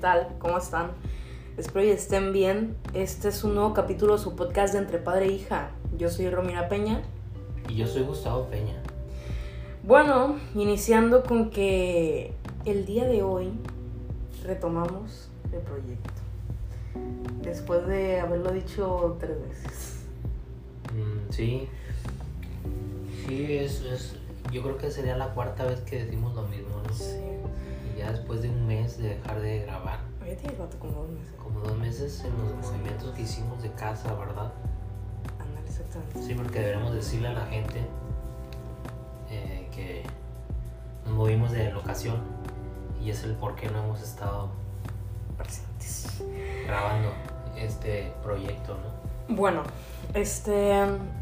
tal? ¿Cómo están? Espero que estén bien. Este es un nuevo capítulo de su podcast de Entre Padre e Hija. Yo soy Romina Peña. Y yo soy Gustavo Peña. Bueno, iniciando con que el día de hoy retomamos el proyecto. Después de haberlo dicho 3 veces. Sí, es yo creo que sería la 4ª vez que decimos lo mismo, ¿no? Sí. Y ya después de un mes de dejar de grabar. Ya tiene rato, como 2 meses. Como 2 meses en los movimientos que hicimos de casa, ¿verdad? Ándale, exactamente. Sí, porque deberíamos decirle a la gente que nos movimos de locación y es el por qué no hemos estado presentes grabando este proyecto, ¿no? Bueno,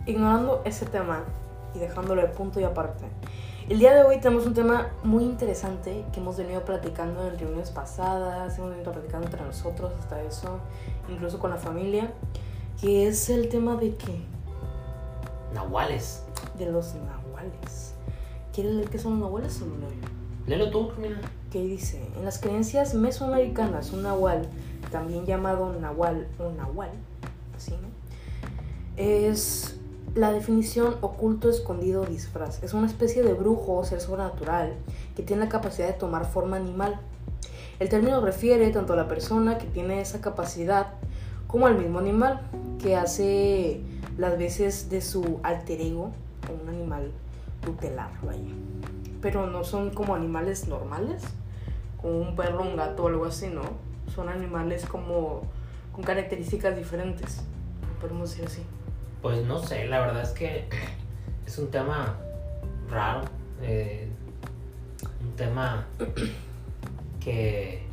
ignorando ese tema y dejándolo de punto y aparte, el día de hoy tenemos un tema muy interesante que hemos venido platicando en reuniones pasadas, hemos venido platicando entre nosotros hasta eso, incluso con la familia, que es el tema de que... nahuales. De los nahuales. ¿Quieres leer qué son los nahuales o no lo leo? Léelo tú, mira. Que dice, en las creencias mesoamericanas, un nahual, también llamado nahual o nahual, así, ¿no? Es la definición oculto, escondido, disfraz. Es una especie de brujo o ser sobrenatural que tiene la capacidad de tomar forma animal. El término refiere tanto a la persona que tiene esa capacidad como al mismo animal que hace las veces de su alter ego o un animal tutelar, vaya. Pero no son como animales normales, como un perro, un gato o algo así, ¿no? Son animales como con características diferentes, podemos decir así. Pues no sé, la verdad es que es un tema raro, un tema que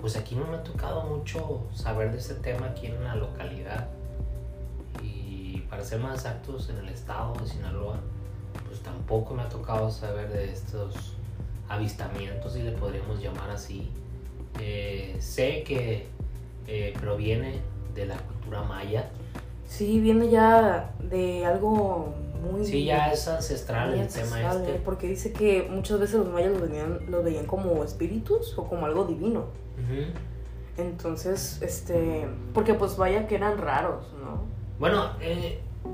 pues aquí no me ha tocado mucho saber de este tema aquí en la localidad y para ser más exactos en el estado de Sinaloa, pues tampoco me ha tocado saber de estos avistamientos, si le podríamos llamar así. Sé que proviene de la cultura maya. Sí, viene ya de algo muy... Sí, ya es ancestral el tema este. Porque dice que muchas veces los mayas los veían como espíritus o como algo divino. Uh-huh. Entonces, porque pues vaya que eran raros, ¿no? Bueno,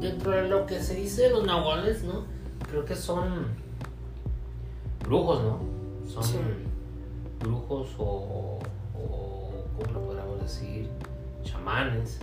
dentro de lo que se dice de los nahuales, ¿no? Creo que son brujos, ¿no? Son sí. Brujos o ¿cómo lo podríamos decir? Chamanes.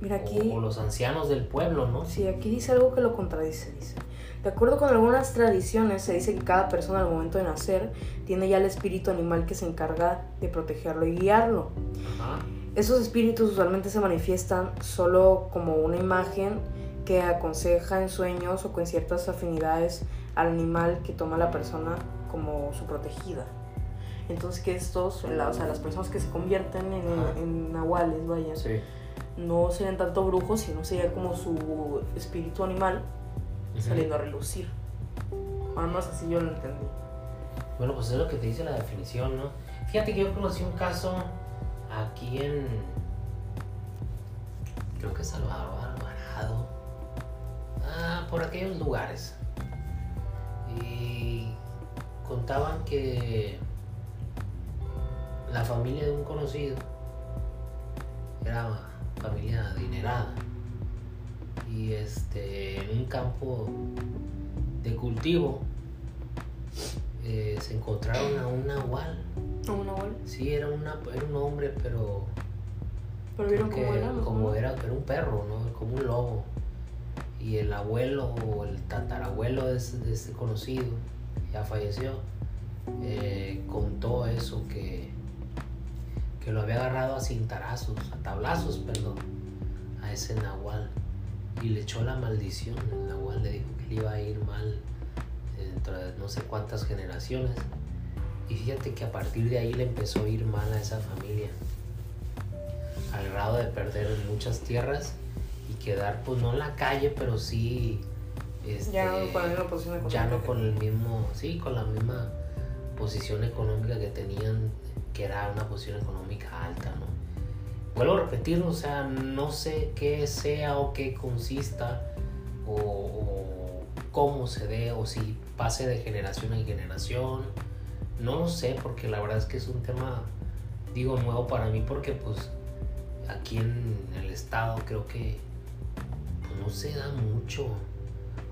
Mira aquí, o los ancianos del pueblo, ¿no? Sí, aquí dice algo que lo contradice, dice. De acuerdo con algunas tradiciones, se dice que cada persona al momento de nacer tiene ya el espíritu animal que se encarga de protegerlo y guiarlo. Ajá. Esos espíritus usualmente se manifiestan solo como una imagen que aconseja en sueños o con ciertas afinidades al animal que toma la persona como su protegida. Entonces que estos, las personas que se convierten en nahuales, vaya... Sí. No serían tanto brujos, sino sería como su espíritu animal saliendo a relucir. Más o menos así yo lo entendí. Bueno, pues es lo que te dice la definición, ¿no? Fíjate que yo conocí un caso aquí en... Creo que Salvador Alvarado. Por aquellos lugares. Y contaban que la familia de un conocido era familia adinerada y en un campo de cultivo se encontraron a un nahual. ¿A un nahual? Sí, era un hombre, pero vieron cómo era, ¿no? Era un perro, ¿no? Como un lobo. Y el abuelo o el tatarabuelo de este conocido, ya falleció, contó eso, que lo había agarrado a tablazos, a ese nahual y le echó la maldición. El nahual le dijo que le iba a ir mal dentro de no sé cuántas generaciones y fíjate que a partir de ahí le empezó a ir mal a esa familia al grado de perder muchas tierras y quedar pues no en la calle pero sí con la misma posición económica que tenían, que era una posición económica alta, ¿no? Vuelvo a repetir, o sea, no sé qué sea o qué consista o cómo se dé o si pase de generación en generación, no lo sé porque la verdad es que es un tema digo nuevo para mí porque pues aquí en el estado creo que pues, no se da mucho,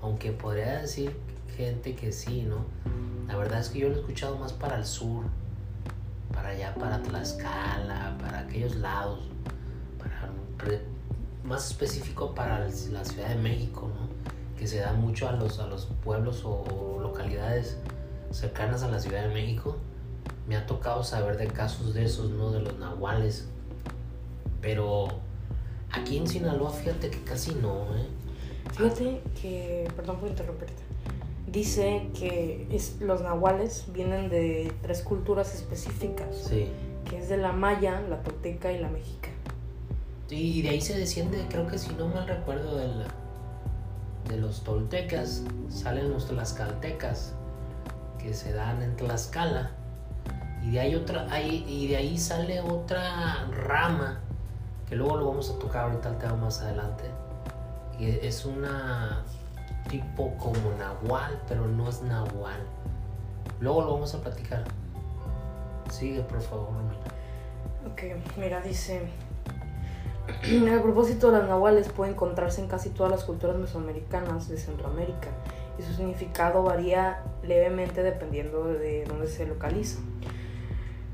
aunque podría decir gente que sí, ¿no? La verdad es que yo lo he escuchado más para el sur, para allá, para Tlaxcala, para aquellos lados, para, más específico para la Ciudad de México, ¿no? Que se da mucho a los pueblos o localidades cercanas a la Ciudad de México. Me ha tocado saber de casos de esos, ¿no? De los nahuales. Pero aquí en Sinaloa, fíjate que casi no, ¿eh? Fíjate que, perdón por interrumpirte, dice que los nahuales vienen de tres culturas específicas, sí, que es de la maya, la tolteca y la mexica. Sí, y de ahí se desciende, creo que si no mal recuerdo, de los toltecas salen los tlaxcaltecas, que se dan en Tlaxcala, y de ahí sale otra rama, que luego lo vamos a tocar ahorita el tema más adelante, y es una tipo como nahual, pero no es nahual. Luego lo vamos a platicar. Sigue, por favor, Romina. Ok, mira, dice... A propósito, las nahuales pueden encontrarse en casi todas las culturas mesoamericanas de Centroamérica y su significado varía levemente dependiendo de dónde se localiza.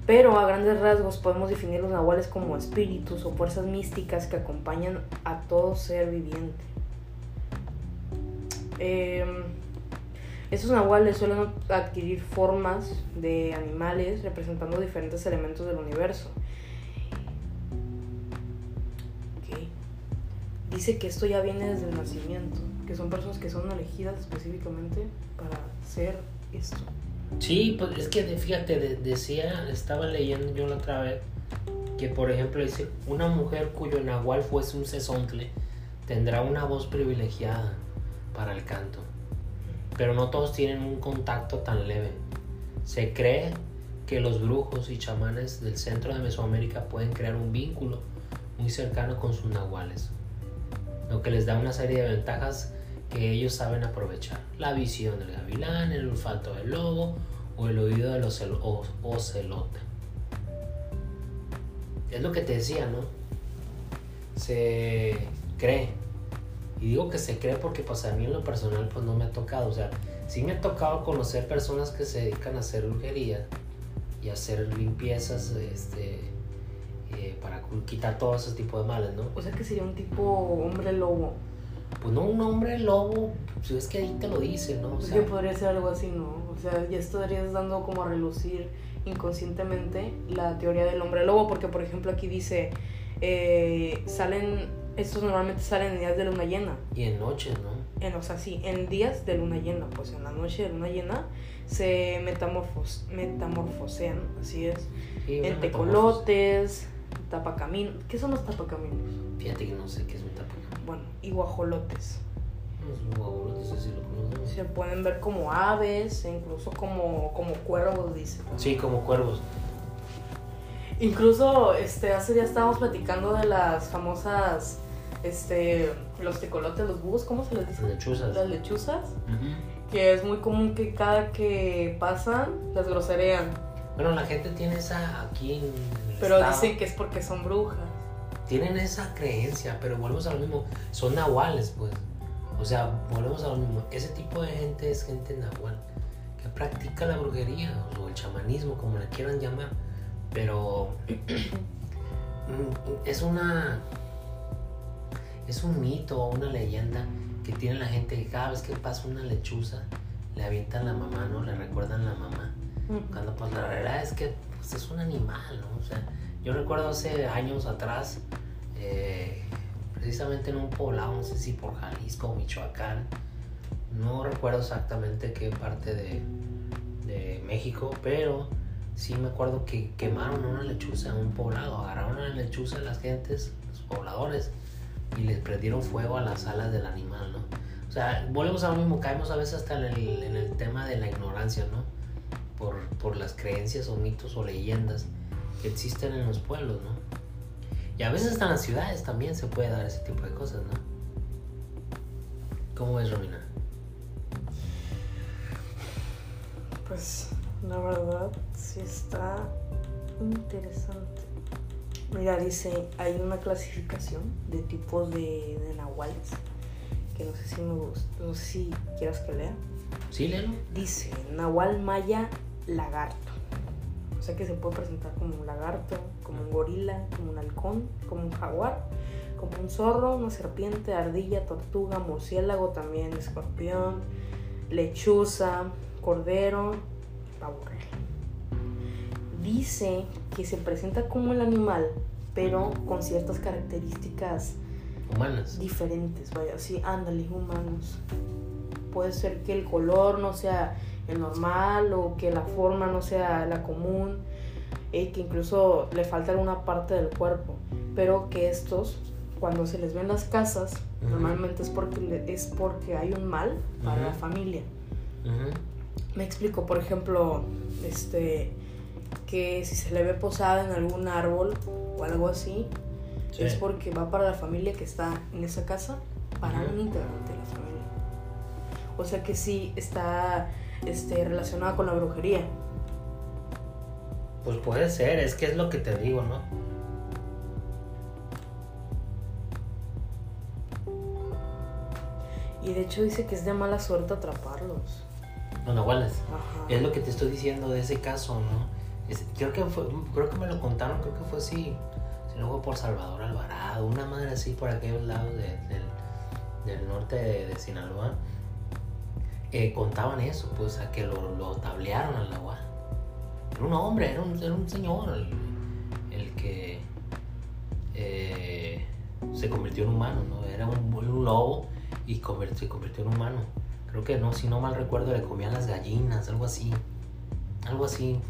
Pero a grandes rasgos podemos definir los nahuales como espíritus o fuerzas místicas que acompañan a todo ser viviente. Estos nahuales suelen adquirir formas de animales representando diferentes elementos del universo. Okay. Dice que esto ya viene desde el nacimiento, que son personas que son elegidas específicamente para hacer esto. Sí, pues es que fíjate, decía, estaba leyendo yo la otra vez que, por ejemplo, dice: una mujer cuyo nahual fuese un sesontle tendrá una voz privilegiada para el canto, pero no todos tienen un contacto tan leve. Se cree que los brujos y chamanes del centro de Mesoamérica pueden crear un vínculo muy cercano con sus nahuales, lo que les da una serie de ventajas que ellos saben aprovechar: la visión del gavilán, el olfato del lobo o el oído del ocelote. Es lo que te decía, ¿no? Se cree. Y digo que se cree porque pues a mí en lo personal pues no me ha tocado, o sea, sí me ha tocado conocer personas que se dedican a hacer brujería y a hacer limpiezas para quitar todo ese tipo de males, ¿no? O sea, que sería un tipo hombre lobo. Pues no, un hombre lobo, pues es que ahí te lo dice, ¿no? O sea, que podría ser algo así, ¿no? O sea, ya estarías dando como a relucir inconscientemente la teoría del hombre lobo, porque por ejemplo aquí dice, estos normalmente salen en días de luna llena. Y en noches, ¿no? En días de luna llena. Pues en la noche de luna llena se metamorfosean, así es. Sí, en tecolotes, tapacaminos. ¿Qué son los tapacaminos? Fíjate que no sé qué es un tapacamino. Bueno, y guajolotes. Los guajolotes, así lo conocen. Se pueden ver como aves, incluso como cuervos, dice. Sí, como cuervos. Incluso hace días estábamos platicando de las famosas los tecolotes, los búhos, ¿cómo se les dice? Las lechuzas, uh-huh. Que es muy común que cada que pasan las groserean. Bueno, la gente tiene esa aquí en el pero estado. Dicen que es porque son brujas. Tienen esa creencia, pero volvemos a lo mismo, son nahuales, pues. O sea, volvemos a lo mismo, ese tipo de gente es gente nahual que practica la brujería o el chamanismo, como le quieran llamar. Pero es un mito o una leyenda que tiene la gente, que cada vez que pasa una lechuza le avientan la mamá, ¿no? Le recuerdan la mamá. Cuando pues la realidad es que pues, es un animal, ¿no? O sea, yo recuerdo hace años atrás, precisamente en un poblado, no sé si por Jalisco o Michoacán, no recuerdo exactamente qué parte de México, pero... Sí, me acuerdo que quemaron una lechuza en un poblado, agarraron a la lechuza a las gentes, los pobladores, y les prendieron fuego a las alas del animal, ¿no? O sea, volvemos a lo mismo, caemos a veces hasta en el tema de la ignorancia, ¿no? Por las creencias o mitos o leyendas que existen en los pueblos, ¿no? Y a veces hasta en las ciudades también se puede dar ese tipo de cosas, ¿no? ¿Cómo ves, Romina? Pues... La verdad, sí está Interesante. Mira, dice, hay una clasificación de tipos de nahuales, que no sé si me gusta, no sé si quieras que lea. Sí, léelo. Dice, nahual maya lagarto. O sea que se puede presentar como un lagarto, como un gorila, como un halcón, como un jaguar, como un zorro, una serpiente, ardilla, tortuga, murciélago también, escorpión, lechuza, cordero, pavo real. Dice que se presenta como el animal, pero con ciertas características humanas diferentes, vaya, sí, ándale, humanos. Puede ser que el color no sea el normal o que la forma no sea la común, que incluso le falta alguna parte del cuerpo, pero que estos, cuando se les ven las casas, uh-huh, normalmente es porque hay un mal para uh-huh la familia. Uh-huh. Me explico, por ejemplo, que si se le ve posada en algún árbol o algo así, sí, es porque va para la familia que está en esa casa, para uh-huh un integrante de la familia. O sea que sí está relacionada con la brujería. Pues puede ser, es que es lo que te digo, ¿no? Y de hecho dice que es de mala suerte atraparlos. Los nahuales. Ajá. Es lo que te estoy diciendo de ese caso, ¿no? Creo que me lo contaron, creo que fue así, si no fue por Salvador Alvarado, una madre así por aquellos lados del norte de Sinaloa. Contaban eso, pues, a que lo tablearon al nahual. Era un hombre, era un señor el que se convirtió en humano, ¿no? Era un lobo y se convirtió en humano. Creo que no, si no mal recuerdo, le comían las gallinas, algo así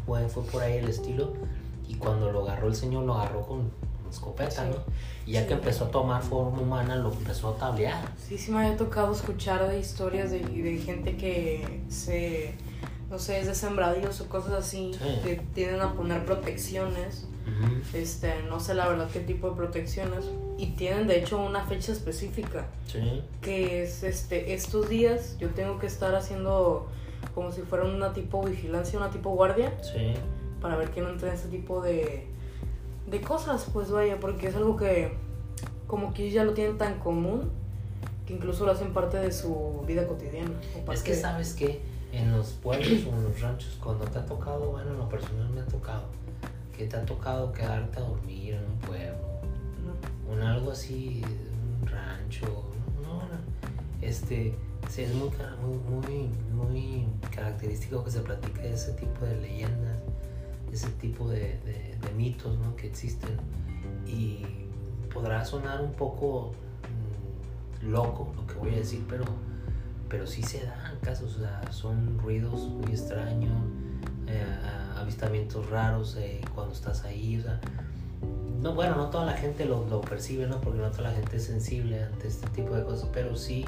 fue por ahí el estilo. Y cuando lo agarró el señor, lo agarró con escopeta, sí, ¿no? Y ya sí, que empezó a tomar forma humana, lo empezó a tablear. Sí, sí me había tocado escuchar de historias de gente que es de sembradíos o cosas así, sí, que tienden a poner protecciones, uh-huh, no sé la verdad qué tipo de protecciones, y tienen de hecho una fecha específica, sí, que es estos días yo tengo que estar haciendo como si fuera una tipo vigilancia, una tipo guardia, sí, para ver que no entren este tipo de cosas, pues vaya, porque es algo que como que ellos ya lo tienen tan común que incluso lo hacen parte de su vida cotidiana. Es que sabes que en los pueblos o en los ranchos, cuando te ha tocado, bueno, en lo personal me ha tocado, que te ha tocado quedarte a dormir en un pueblo, en algo así, un rancho, sí, es muy característico que se platique ese tipo de leyendas, ese tipo de mitos, ¿no?, que existen, y podrá sonar un poco loco lo que voy a decir, pero sí se dan casos, o sea, son ruidos muy extraños, avistamientos raros cuando estás ahí, o sea, no toda la gente lo percibe, ¿no?, porque no toda la gente es sensible ante este tipo de cosas, pero sí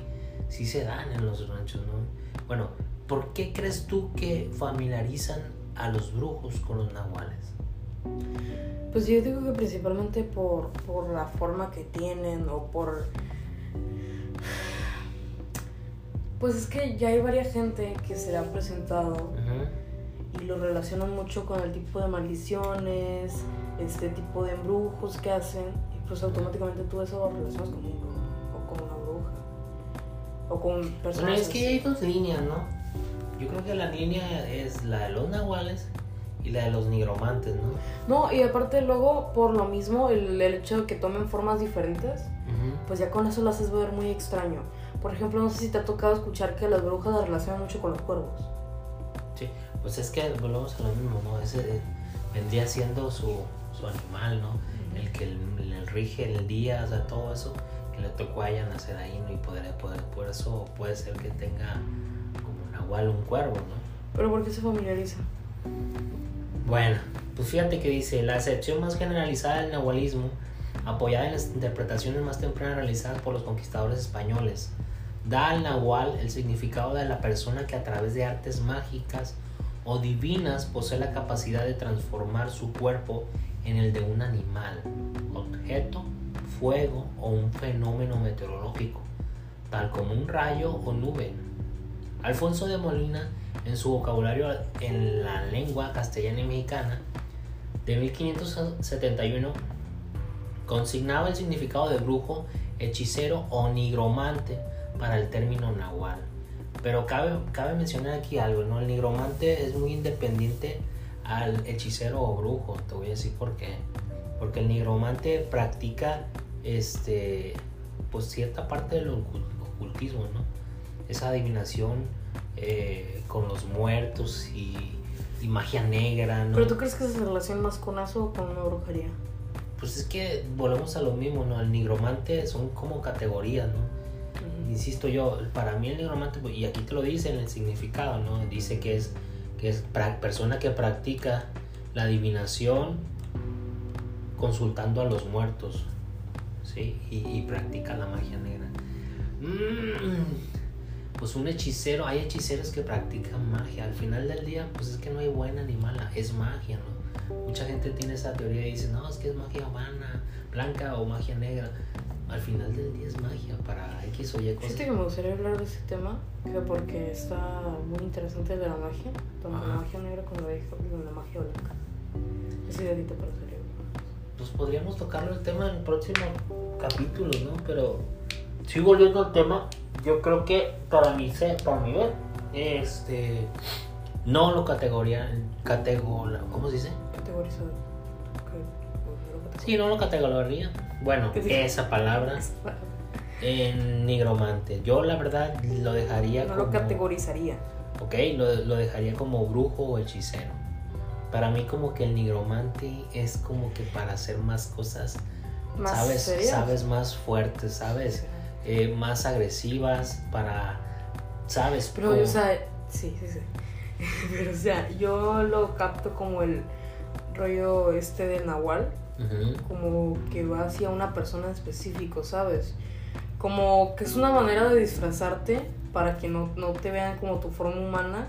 se dan en los ranchos, ¿no? Bueno, ¿por qué crees tú que familiarizan a los brujos con los nahuales? Pues yo digo que principalmente por la forma que tienen, o por... Pues es que ya hay varias gente que se le ha presentado, uh-huh, y lo relacionan mucho con el tipo de maldiciones, este tipo de embrujos que hacen, y pues automáticamente tú eso lo relacionas con un brujo, o con una bruja, o con personas... Bueno, es que hay dos líneas, ¿no? Yo creo que la línea es la de los nahuales y la de los nigromantes, ¿no? No, y aparte luego, por lo mismo, el hecho de que tomen formas diferentes, uh-huh, pues ya con eso lo haces ver muy extraño. Por ejemplo, no sé si te ha tocado escuchar que las brujas las relacionan mucho con los cuervos. Sí, pues es que volvemos a lo mismo, ¿no? Ese vendría siendo su animal, ¿no? Uh-huh. El que le rige el día, o sea, todo eso, que le tocó a ella nacer ahí, ¿no? Y poder, por eso puede ser que tenga... igual un cuervo, ¿no? ¿Pero por qué se familiariza? Bueno, pues fíjate que dice, la acepción más generalizada del nahualismo, apoyada en las interpretaciones más tempranas realizadas por los conquistadores españoles, da al nahual el significado de la persona que a través de artes mágicas o divinas posee la capacidad de transformar su cuerpo en el de un animal, objeto, fuego o un fenómeno meteorológico, tal como un rayo o nube. Alfonso de Molina, en su vocabulario en la lengua castellana y mexicana, de 1571 consignaba el significado de brujo, hechicero o nigromante para el término nahual. Pero cabe mencionar aquí algo, ¿no? El nigromante es muy independiente al hechicero o brujo. Te voy a decir por qué. Porque el nigromante practica pues cierta parte del ocultismo, ¿no? Esa adivinación con los muertos y magia negra, ¿no? ¿Pero tú crees que se relaciona más con eso o con una brujería? Pues es que volvemos a lo mismo, ¿no? El nigromante son como categorías, ¿no? Uh-huh. Insisto yo, para mí el nigromante, y aquí te lo dice en el significado, ¿no? Dice que es persona que practica la adivinación consultando a los muertos, ¿sí? Y practica la magia negra. Pues un hechicero, hay hechiceros que practican magia. Al final del día, pues es que no hay buena ni mala, es magia, ¿no? Mucha gente tiene esa teoría y dice, no, es que es magia blanca o magia negra. Al final del día es magia para X o Y cosas. Fíjate que me gustaría hablar de ese tema, porque está muy interesante, de la magia, tanto la magia negra como la magia blanca. Es idealita para el cerebro. Pues podríamos tocarlo el tema en el próximo capítulo, ¿no? Pero sí, volviendo al tema, yo creo que para mí ver, no lo categorizado. Sí, no lo categorizaría. Bueno, esa palabra en nigromante. Yo la verdad lo dejaría no como, lo categorizaría. Ok, lo dejaría como brujo o hechicero. Para mí como que el nigromante es como que para hacer más cosas, ¿más sabes más fuertes, sabes? Sí. Más agresivas para, ¿sabes? Pero, o sea, sí. Pero, o sea, yo lo capto como el rollo del nahual, uh-huh, como que va hacia una persona en específico, ¿sabes? Como que es una manera de disfrazarte para que no te vean como tu forma humana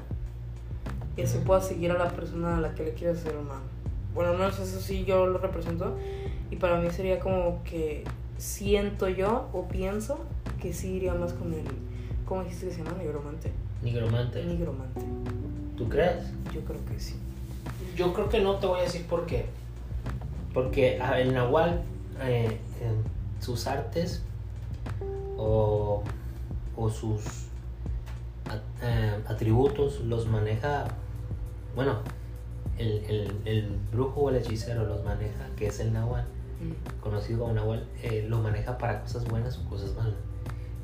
y así puedas seguir a la persona a la que le quieres hacer humano. Bueno, al menos eso sí yo lo represento, y para mí sería como que siento yo, o pienso que sí iría más con el, ¿cómo dijiste que se llama? Nigromante. ¿Tú crees? Yo creo que sí. Yo creo que no, te voy a decir por qué. Porque el nahual, sus artes o sus atributos los maneja, bueno, el brujo o el hechicero los maneja, que es el nahual, conocido como nahual, lo maneja para cosas buenas o cosas malas.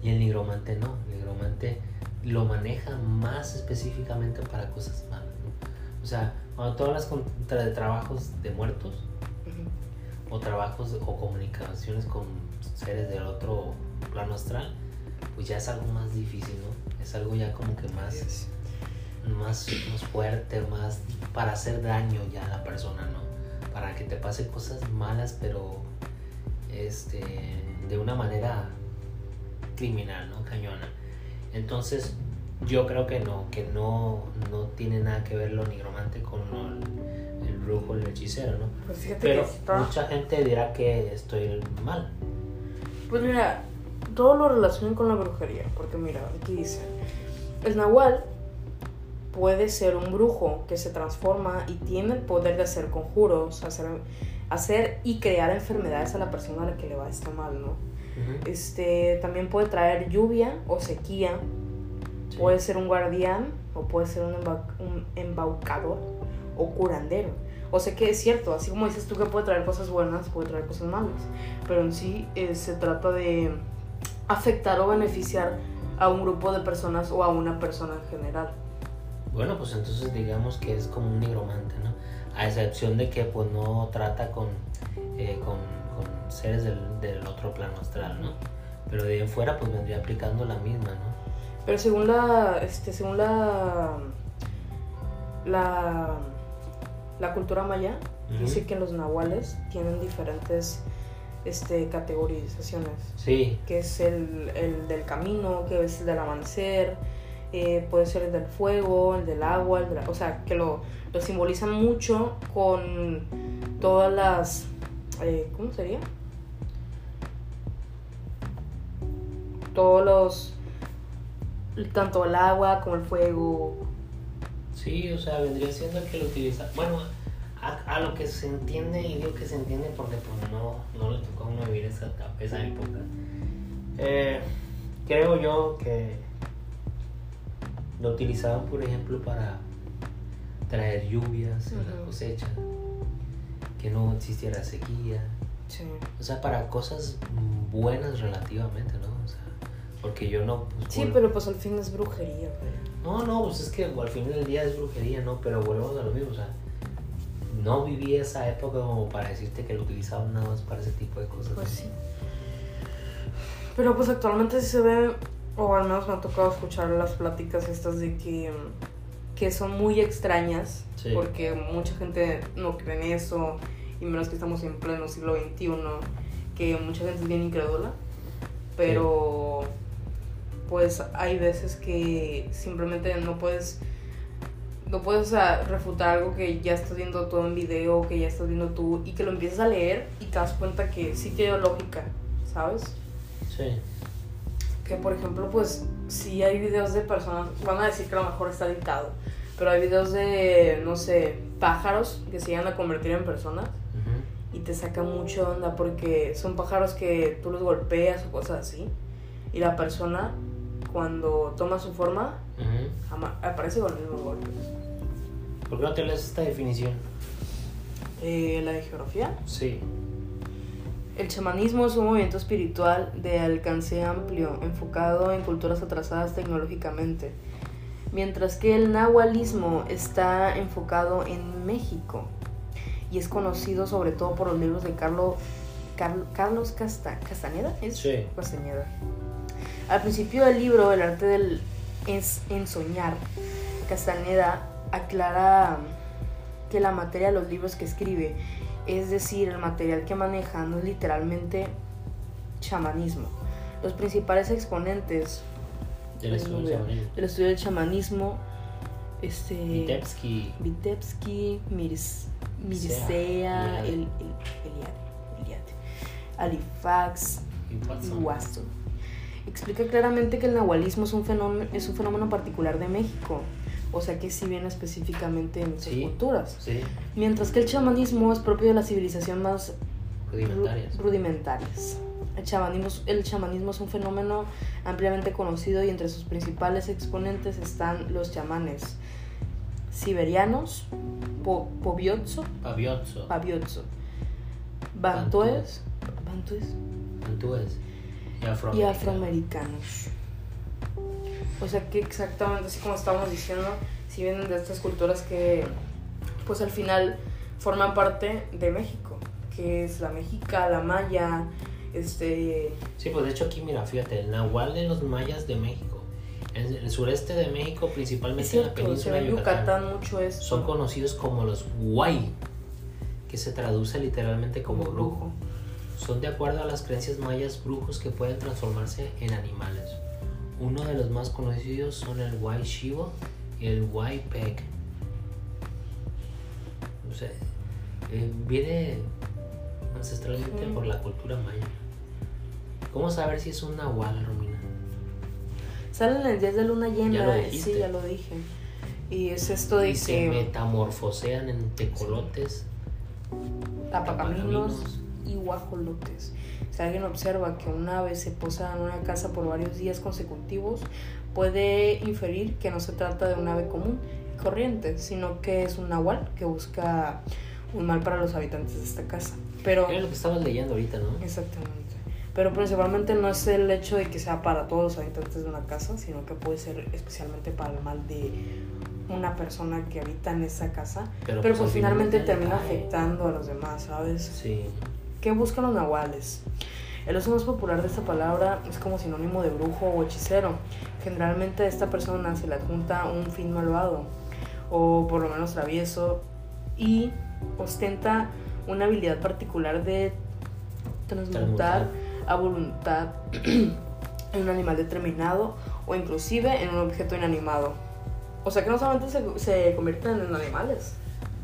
Y el nigromante no, el nigromante lo maneja más específicamente para cosas malas, ¿no? O sea, cuando tú hablas de trabajos de muertos, uh-huh, o trabajos o comunicaciones con seres del otro plano astral, pues ya es algo más difícil, ¿no? Es algo ya como que más fuerte, más para hacer daño ya a la persona, ¿no? Para que te pase cosas malas, pero de una manera criminal, ¿no? Cañona. Entonces, yo creo que no tiene nada que ver lo nigromante con el brujo, el hechicero, ¿no? Pues pero mucha gente dirá que estoy mal. Pues mira, todo lo relacionan con la brujería, porque mira, aquí dice, el nahual puede ser un brujo que se transforma y tiene el poder de hacer conjuros, hacer y crear enfermedades a la persona a la que le va a estar mal, ¿no? Uh-huh. También puede traer lluvia o sequía, sí. Puede ser un guardián o puede ser un embaucador o curandero. O sea que es cierto, así como dices tú que puede traer cosas buenas, puede traer cosas malas, pero en sí se trata de afectar o beneficiar a un grupo de personas o a una persona en general. Bueno, pues entonces digamos que es como un nigromante, ¿no? A excepción de que pues no trata con seres del otro plano astral, ¿no? Pero de ahí en fuera pues vendría aplicando la misma, ¿no? Pero según la cultura maya, uh-huh, dice que los nahuales tienen diferentes categorizaciones. Sí. Que es el del camino, que es el del amanecer. Puede ser el del fuego, el del agua, o sea, que lo simbolizan mucho con todas las, ¿cómo sería? Tanto el agua como el fuego. Sí, o sea, vendría siendo el que lo utiliza. Bueno, a lo que se entiende, y digo que se entiende porque pues no le tocó a uno vivir esa época. Creo yo que lo utilizaban, por ejemplo, para traer lluvias en la cosecha, que no existiera sequía. Sí. O sea, para cosas buenas relativamente, ¿no? O sea, porque yo no... Pues, sí, bueno, pero pues al fin es brujería, ¿no? No, pues es que al fin del día es brujería, ¿no? Pero volvemos a lo mismo, o sea, no viví esa época como para decirte que lo utilizaban nada más para ese tipo de cosas. Pues sí. Pero pues actualmente sí se ve, o al menos me ha tocado escuchar las pláticas estas de que son muy extrañas, sí, porque mucha gente no cree en eso, y menos que estamos en pleno siglo XXI, que mucha gente es bien incrédula, pero sí, pues hay veces que simplemente no puedes, o sea, refutar algo que ya estás viendo todo en video, que ya estás viendo tú, y que lo empiezas a leer y te das cuenta que sí tiene lógica, ¿sabes? Sí. Que por ejemplo, pues sí hay videos de personas, van a decir que a lo mejor está dictado, pero hay videos de, no sé, pájaros que se llegan a convertir en personas, y te saca mucho onda porque son pájaros que tú los golpeas o cosas así, y la persona cuando toma su forma aparece con el mismo golpe. ¿Por qué no te lees esta definición? ¿La de geografía? Sí. El chamanismo es un movimiento espiritual de alcance amplio, enfocado en culturas atrasadas tecnológicamente, mientras que el nahualismo está enfocado en México y es conocido sobre todo por los libros de Carlos Castañeda. Sí. Castañeda. Al principio del libro, El arte del ensoñar, Castañeda aclara que la materia de los libros que escribe, es decir, el material que maneja, no es literalmente chamanismo. Los principales exponentes del estudio del chamanismo, Vitebsky, Mircea Eliade, Halifax y UAS, explica claramente que el nahualismo es un fenómeno particular de México. O sea que sí viene específicamente en sus culturas. Sí. Mientras que el chamanismo es propio de la civilización más rudimentarias. El chamanismo es un fenómeno ampliamente conocido y entre sus principales exponentes están los chamanes siberianos, Paviotso, Bantues y afroamericanos. O sea que exactamente así como estábamos diciendo, si vienen de estas culturas que pues al final forman parte de México, que es la mexica, la maya, Sí, pues de hecho aquí mira, fíjate, el nahual de los mayas de México, en el sureste de México, principalmente cierto, en la península de Yucatán mucho es, son conocidos como los huay, que se traduce literalmente como brujo. Son de acuerdo a las creencias mayas brujos que pueden transformarse en animales. Uno de los más conocidos son el Huay Chivo y el Huay Peg. O sea, viene ancestralmente por la cultura maya. ¿Cómo saber si es un nahual, Romina? Salen el 10 de luna llena. ¿Ya lo dijiste? Sí, ya lo dije. Y es esto de que se metamorfosean en tecolotes, tapacaminos y guajolotes. Si alguien observa que una ave se posa en una casa por varios días consecutivos, puede inferir que no se trata de un ave común y corriente, sino que es un nahual que busca un mal para los habitantes de esta casa. Pero es lo que estabas leyendo ahorita, ¿no? Exactamente. Pero principalmente no es el hecho de que sea para todos los habitantes de una casa, sino que puede ser especialmente para el mal de una persona que habita en esa casa. Pero pues finalmente termina afectando a los demás, ¿sabes? Sí. ¿Qué buscan los nahuales? El uso más popular de esta palabra es como sinónimo de brujo o hechicero. Generalmente a esta persona se le adjunta un fin malvado, o por lo menos travieso, y ostenta una habilidad particular de transmutar a voluntad en un animal determinado o inclusive en un objeto inanimado. O sea que no solamente se convierten en animales.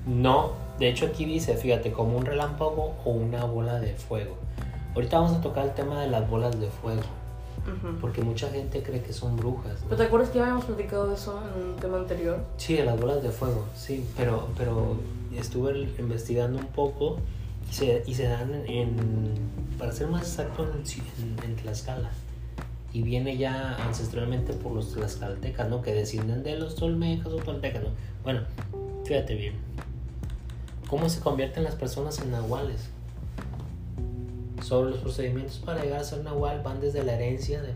No. De hecho aquí dice, fíjate, como un relámpago o una bola de fuego. Ahorita vamos a tocar el tema de las bolas de fuego. porque mucha gente cree que son brujas, ¿no? ¿Pero te acuerdas que ya habíamos platicado de eso en un tema anterior? Sí, en las bolas de fuego, sí, pero estuve investigando un poco y se dan para ser más exacto, en Tlaxcala. Y viene ya ancestralmente por los tlaxcaltecas, ¿no? Que descienden de los tolmecas o toltecas, ¿no? Bueno, fíjate bien. ¿Cómo se convierten las personas en nahuales? Sobre los procedimientos para llegar a ser nahual van desde la herencia de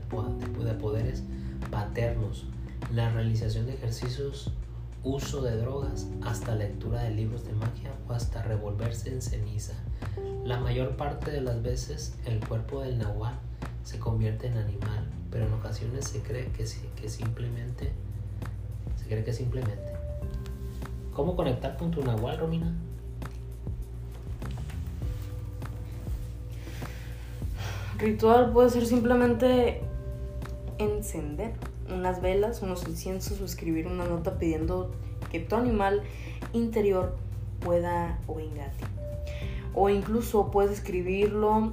poderes paternos, la realización de ejercicios, uso de drogas, hasta lectura de libros de magia o hasta revolverse en ceniza. La mayor parte de las veces el cuerpo del nahual se convierte en animal, pero en ocasiones se cree que simplemente. ¿Cómo conectar con tu nahual, Romina? Ritual puede ser simplemente encender unas velas, unos inciensos o escribir una nota pidiendo que tu animal interior pueda o venga a ti. O incluso puedes escribirlo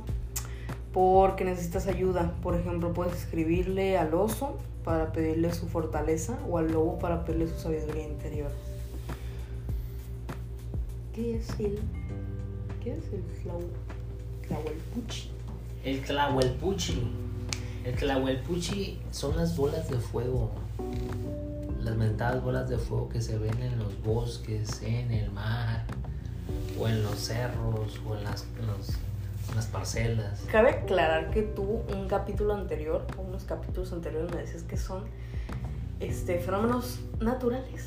porque necesitas ayuda. Por ejemplo, puedes escribirle al oso para pedirle su fortaleza o al lobo para pedirle su sabiduría interior. ¿Qué es el tlahuelpuchi? El tlahuelpuchi. El tlahuelpuchi son las bolas de fuego, las mentadas bolas de fuego que se ven en los bosques, en el mar, o en los cerros, o en las parcelas. Cabe aclarar que tú, un capítulo anterior, unos capítulos anteriores, me decías que son fenómenos naturales.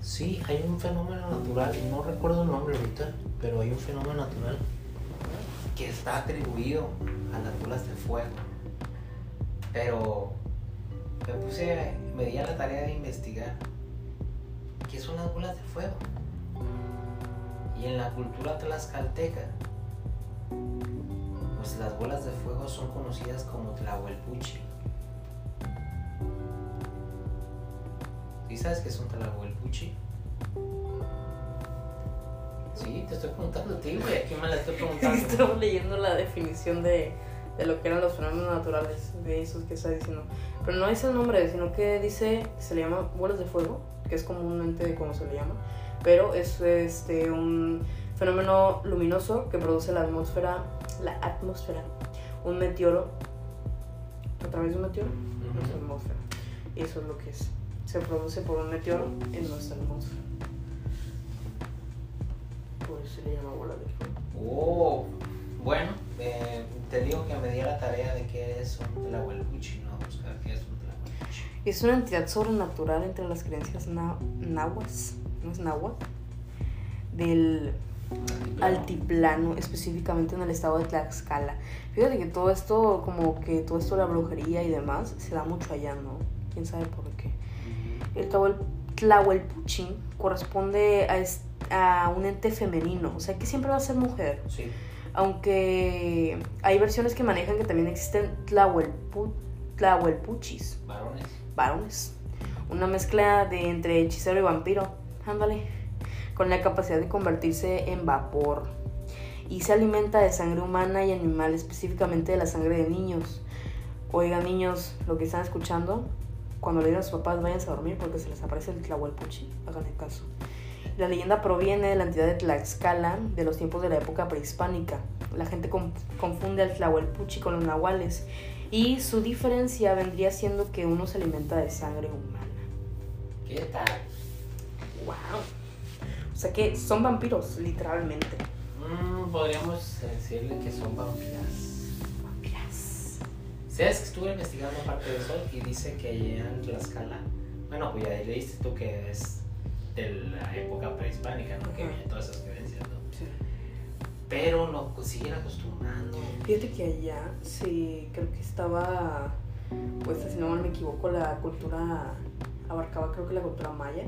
Sí, hay un fenómeno natural, no recuerdo el nombre ahorita, pero hay un fenómeno natural que está atribuido a las bolas de fuego. Pero me di a la tarea de investigar qué son las bolas de fuego. Y en la cultura tlaxcalteca, pues las bolas de fuego son conocidas como tlahuelpuchi. ¿Sí sabes qué son tlahuelpuchi? Sí, te estoy preguntando a ti, güey. ¿A quién me la estoy preguntando? Estaba leyendo la definición de lo que eran los fenómenos naturales, de esos que está diciendo. Pero no dice el nombre, sino que dice, se le llama bolas de fuego, que es comúnmente como se le llama, pero es un fenómeno luminoso que produce la atmósfera, un meteoro, a través de un meteoro, en nuestra atmósfera. Y eso es lo que es. Se produce por un meteoro en nuestra atmósfera. Por eso se le llama bola de fuego. Oh, bueno. Te digo que me di a la tarea de que es un tlahuelpuchi, ¿no? Buscar qué es un tlahuelpuchi. Es una entidad sobrenatural entre las creencias nahuas, ¿no es nahua? Del altiplano, específicamente en el estado de Tlaxcala. Fíjate que todo esto, la brujería y demás, se da mucho allá, ¿no? ¿Quién sabe por qué? El tlahuelpuchi corresponde a un ente femenino, o sea que siempre va a ser mujer. Sí. Aunque hay versiones que manejan que también existen tlahuelpuchis. Varones. Una mezcla de entre hechicero y vampiro. Ándale. Con la capacidad de convertirse en vapor. Y se alimenta de sangre humana y animal, específicamente de la sangre de niños. Oigan, niños, lo que están escuchando, cuando le digan a sus papás, váyanse a dormir porque se les aparece el tlahuelpuchi. Háganle caso. La leyenda proviene de la entidad de Tlaxcala de los tiempos de la época prehispánica. La gente confunde al tlahuelpuchi con los nahuales y su diferencia vendría siendo que uno se alimenta de sangre humana. ¿Qué tal? ¡Wow! O sea que son vampiros, literalmente. Podríamos decirle que son vampiras. ¿Sabes que estuve investigando parte de eso y dice que allá en Tlaxcala, bueno, pues ya leíste tú que es de la época prehispánica, ¿no? Que vienen todas esas creencias, ¿no? Sí. Pero lo siguen acostumbrando. Fíjate que allá, sí, creo que estaba, pues si no me equivoco, la cultura abarcaba, creo que la cultura maya.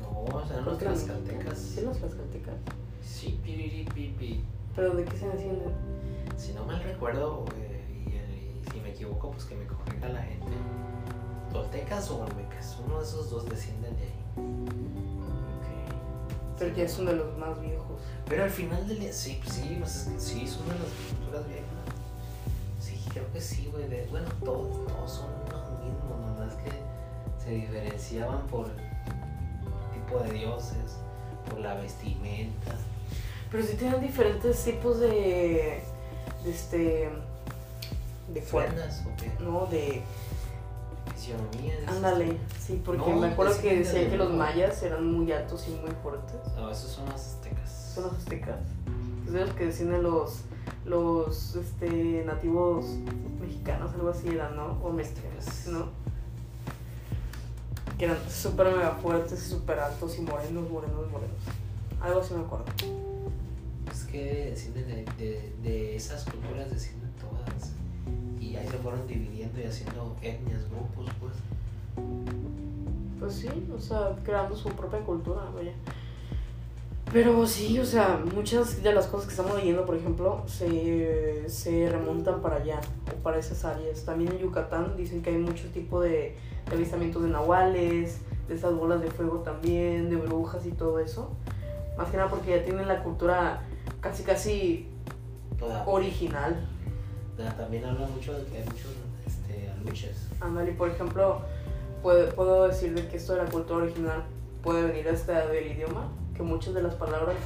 No, o sea, los tlaxcaltecas. Sí, los tlaxcaltecas. Sí, piriripipi. ¿Pero de qué se descienden? Si no mal recuerdo, y si me equivoco, pues que me corrija la gente. ¿Toltecas o olmecas? Uno de esos dos descienden de ahí. Pero ya es uno de los más viejos. Pero al final del día, sí, pues sí, son de las culturas viejas. Sí, creo que sí, güey, bueno, todos son los mismos, nomás que se diferenciaban por tipo de dioses, por la vestimenta. Pero sí tienen diferentes tipos de cuerdas, ¿o qué? No, de fisionomía. Ándale, sí, porque no, me acuerdo que decían que los mayas eran muy altos y muy fuertes. No, esos son los aztecas. Son los aztecas. Entonces los que decían de los nativos mexicanos, algo así eran, ¿no? O mexicas, ¿no? Que eran súper mega fuertes, súper altos y morenos. Algo así me acuerdo. Es que de esas culturas descienden todas. Y ahí se fueron dividiendo y haciendo etnias, grupos, pues. Pues sí, o sea, creando su propia cultura, vaya. Pero sí, o sea, muchas de las cosas que estamos leyendo, por ejemplo, se remontan para allá, o para esas áreas. También en Yucatán dicen que hay mucho tipo de avistamientos de nahuales, de esas bolas de fuego también, de brujas y todo eso. Más que nada porque ya tienen la cultura casi toda original. También habla mucho de que hay muchos aluches. Ándale, por ejemplo, puedo decir de que esto de la cultura original puede venir hasta del idioma, que muchas de las palabras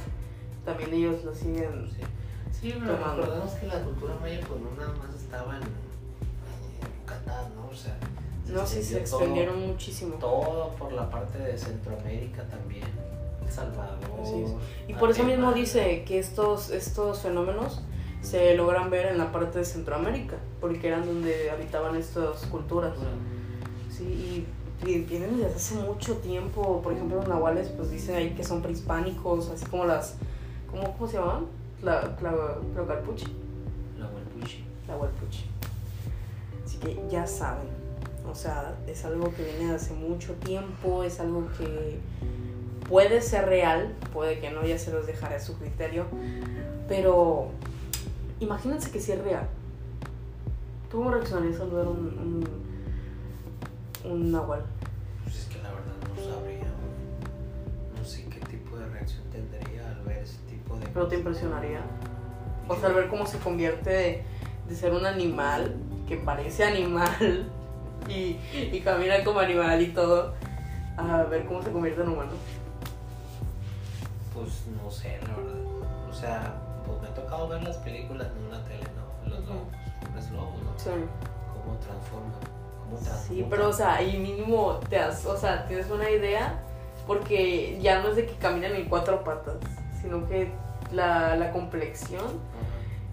también ellos las siguen. Sí, pero recordemos que la cultura maya pues no nada más estaba en Yucatán, ¿no? O sea, se extendieron todo, muchísimo. Todo por la parte de Centroamérica también, El Salvador. Sí, sí. Y por eso mismo dice que estos fenómenos se logran ver en la parte de Centroamérica, porque eran donde habitaban estas culturas. Sí, y tienen desde hace mucho tiempo. Por ejemplo, los nahuales, pues dicen ahí que son prehispánicos, así como las... ¿Cómo se llamaban? Tlahuelpuchi. Tlahuelpuchi. Así que ya saben, o sea, es algo que viene de hace mucho tiempo, es algo que puede ser real, puede que no, ya se los dejaré a su criterio, pero... imagínense que sí es real. ¿Tú cómo reaccionarías al ver un nahual? Pues es que la verdad no sabría. No sé qué tipo de reacción tendría al ver ese tipo de... ¿Pero te impresionaría? O sea, al ver cómo se convierte de ser un animal que parece animal y camina como animal y todo, a ver cómo se convierte en humano. Pues no sé, la verdad. O sea... pues me ha tocado ver las películas en una tele, ¿no? Los lobos, ¿no? Sí. Cómo transforman, Sí, pero o sea, ahí mismo tienes una idea, porque ya no es de que caminan en cuatro patas, sino que la complexión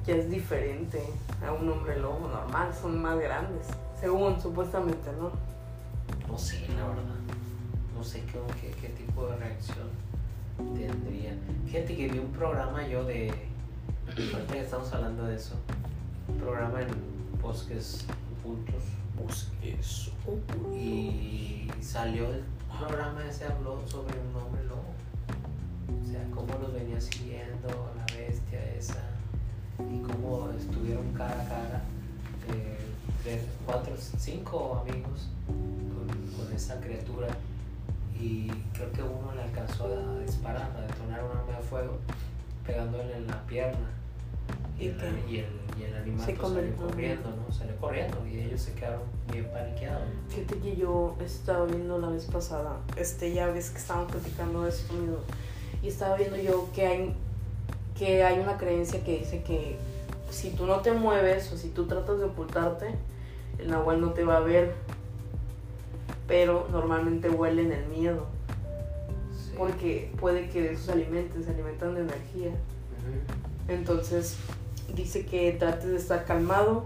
ya es diferente a un hombre lobo normal, son más grandes, según supuestamente, ¿no? No sé, la verdad. No sé qué tipo de reacción tendría. Fíjate que vi un programa yo de... ahorita que estamos hablando de eso, un programa en Bosques Ocultos. Bosques Ocultos. Y salió el programa ese, habló sobre un hombre lobo. O sea, cómo los venía siguiendo la bestia esa. Y cómo estuvieron cara a cara. 3, 4, 5 amigos con esa criatura. Y creo que uno le alcanzó a disparar, a detonar un arma de fuego, pegándole en la pierna. Y el animal salió corriendo, ¿no? Salió corriendo y ellos se quedaron bien paniqueados. Fíjate que yo estaba viendo la vez pasada, ya ves que estaban platicando de esto mismo, y estaba viendo yo que hay una creencia que dice que si tú no te mueves o si tú tratas de ocultarte, el nahual no te va a ver. Pero normalmente huelen el miedo, sí, porque puede que de eso se alimentan de energía. Uh-huh. Entonces dice que trates de estar calmado.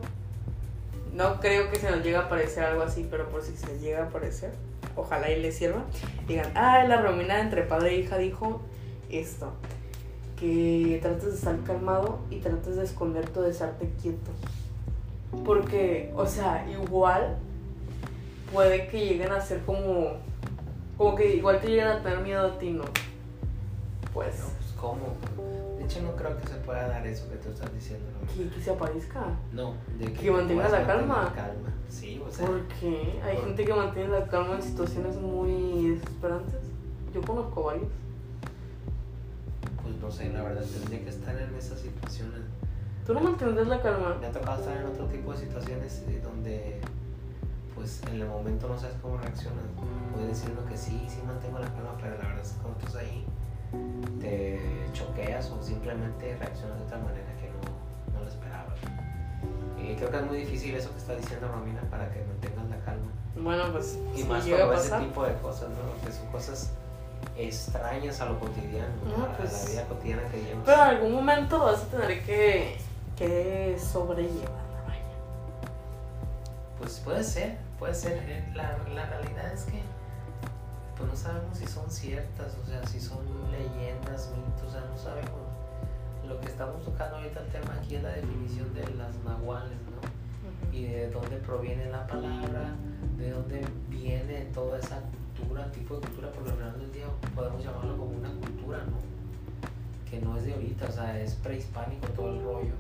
No creo que se nos llegue a aparecer algo así, pero por si se llega a aparecer, ojalá y les sirva. Digan, la Romina de Entre Padre e Hija dijo esto, que trates de estar calmado y trates de esconderte o de estarte quieto, porque, o sea, igual puede que lleguen a ser como que igual te lleguen a tener miedo a ti, ¿no? Pues... no, pues ¿cómo? De hecho no creo que se pueda dar eso que tú estás diciendo. ¿Que se aparezca? No, de que mantenga la calma. Calma, sí, o sea... ¿Por qué? Hay gente que mantiene la calma en situaciones muy desesperantes. Yo conozco varios. Pues no sé, la verdad, tendría que estar en esas situaciones Tú no mantendrás la calma. Me ha tocado estar en otro tipo de situaciones donde, pues, en el momento no sabes cómo reaccionas. Puedes decir lo que sí, sí mantengo la calma, pero la verdad es que cuando estás ahí te choqueas o simplemente reaccionas de otra manera que no lo esperabas. Y creo que es muy difícil eso que está diciendo Romina, para que mantengas la calma. Bueno, pues, y si más cuando ese tipo de cosas, ¿no? Que son cosas extrañas a lo cotidiano, no, pues, a la vida cotidiana que llevas. Pero en algún momento vas a tener que sobrellevarla, vaya. Pues puede ser. La realidad es que pues no sabemos si son ciertas, o sea, si son leyendas, mitos, o sea, no sabemos. Lo que estamos tocando ahorita, el tema aquí es la definición de las nahuales, ¿no? Uh-huh. Y de dónde proviene la palabra, de dónde viene toda esa cultura, tipo de cultura, por lo menos del día podemos llamarlo como una cultura, ¿no? Que no es de ahorita, o sea, es prehispánico todo el rollo.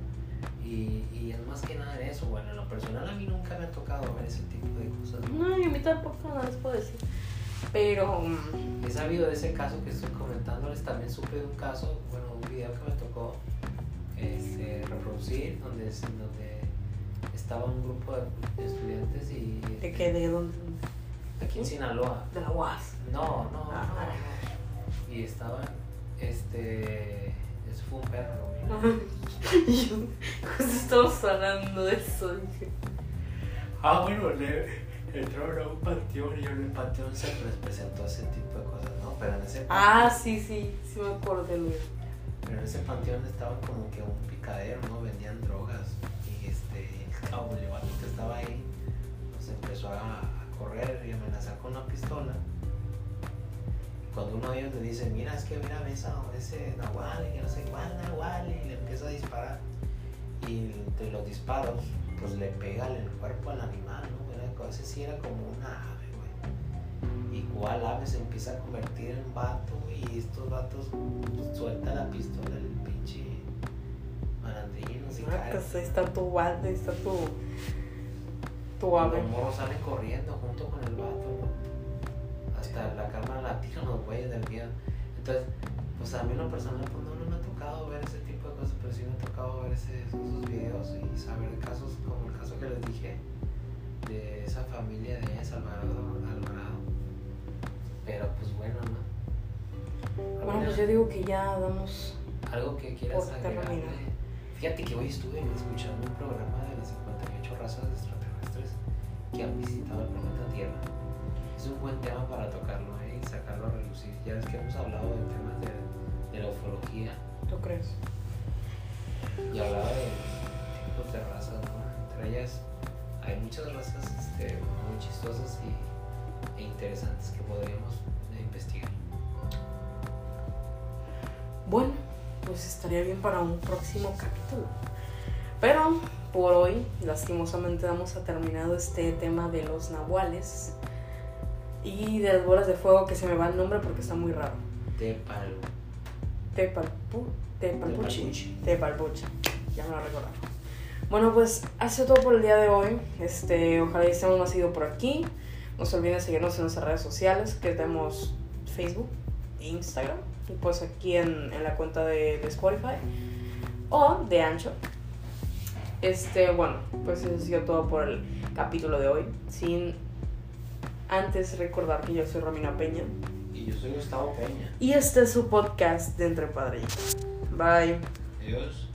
Y es más que nada de eso. Bueno, en lo personal a mí nunca me ha tocado ver ese tipo de cosas. No, y a mí tampoco, no les puedo decir. Pero he sabido de ese caso que estoy comentándoles. También supe de un caso, bueno, un video que me tocó reproducir, donde estaba un grupo de estudiantes y... ¿De qué? ¿De dónde? Aquí en Sinaloa. ¿De la UAS? No. Y estaban, eso fue un perro, ¿no? Y yo, justo estamos hablando de eso. Bueno, entraron a un panteón y en el panteón se presentó ese tipo de cosas, ¿no? Pero en ese panteón, sí me acuerdo de mí. Pero en ese panteón estaban como que un picadero, ¿no? Vendían drogas y el cabo que estaba ahí nos empezó a correr y amenazar con una pistola. Cuando uno de ellos le dice, mira, es que mira, ves a ese nahual, que no sé cuál nahual, y le empieza a disparar. Y de los disparos, pues le pega en el cuerpo al animal, ¿no? A veces sí era como una ave, güey. Igual ave se empieza a convertir en vato, y estos vatos sueltan la pistola del pinche malandrino. Pues ahí está tu vato, ahí está tu ave. Los morros salen corriendo junto con el vato, güey. Hasta la cámara la tiran los güeyes del miedo. Entonces, pues a mí en lo personal pues no me ha tocado ver ese tipo de cosas, pero sí me ha tocado ver esos videos y saber casos como el caso que les dije de esa familia de Salvador Alvarado. Pero pues bueno, ¿no? Bueno, pues yo digo que ya damos algo que quieras agregar. Fíjate que hoy estuve escuchando un programa de las 58 razas extraterrestres que han visitado el planeta Tierra. Es un buen tema para tocarlo, y sacarlo a relucir. Ya ves que hemos hablado de temas de la ufología. ¿Tú crees? Y hablaba de tipos de razas, ¿no? Entre ellas hay muchas razas muy chistosas e interesantes que podríamos investigar. Bueno, pues estaría bien para un próximo capítulo. Pero por hoy, lastimosamente, vamos a terminado este tema de los nahuales y de las bolas de fuego, que se me va el nombre porque está muy raro. Tlahuelpuchi. Ya me lo recordaron. Bueno, pues eso es todo por el día de hoy. Ojalá y se hemos sido por aquí. No se olviden seguirnos en nuestras redes sociales, que tenemos Facebook e Instagram, y pues aquí en la cuenta de Spotify o de Anchor. Bueno, pues eso ha sido todo por el capítulo de hoy. Sin antes recordar que yo soy Romina Peña. Y yo soy Gustavo Peña. Y este es su podcast de Entre Padre e Hija. Bye. Adiós.